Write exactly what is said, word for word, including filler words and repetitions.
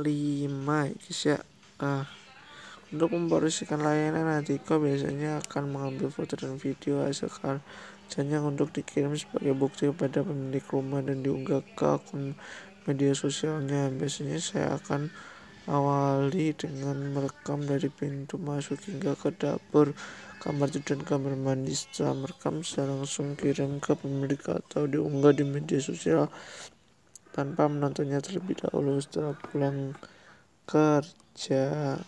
lima guys ya. Ah, untuk mempromosikan layanan, Atiko biasanya akan mengambil foto dan video hasil kerjanya untuk dikirim sebagai bukti kepada pemilik rumah dan diunggah ke akun media sosialnya. Biasanya saya akan awali dengan merekam dari pintu masuk hingga ke dapur, kamar tidur, dan kamar mandi. Setelah merekam, saya langsung kirim ke pemilik atau diunggah di media sosial tanpa menontonnya terlebih dahulu. Setelah pulang kerja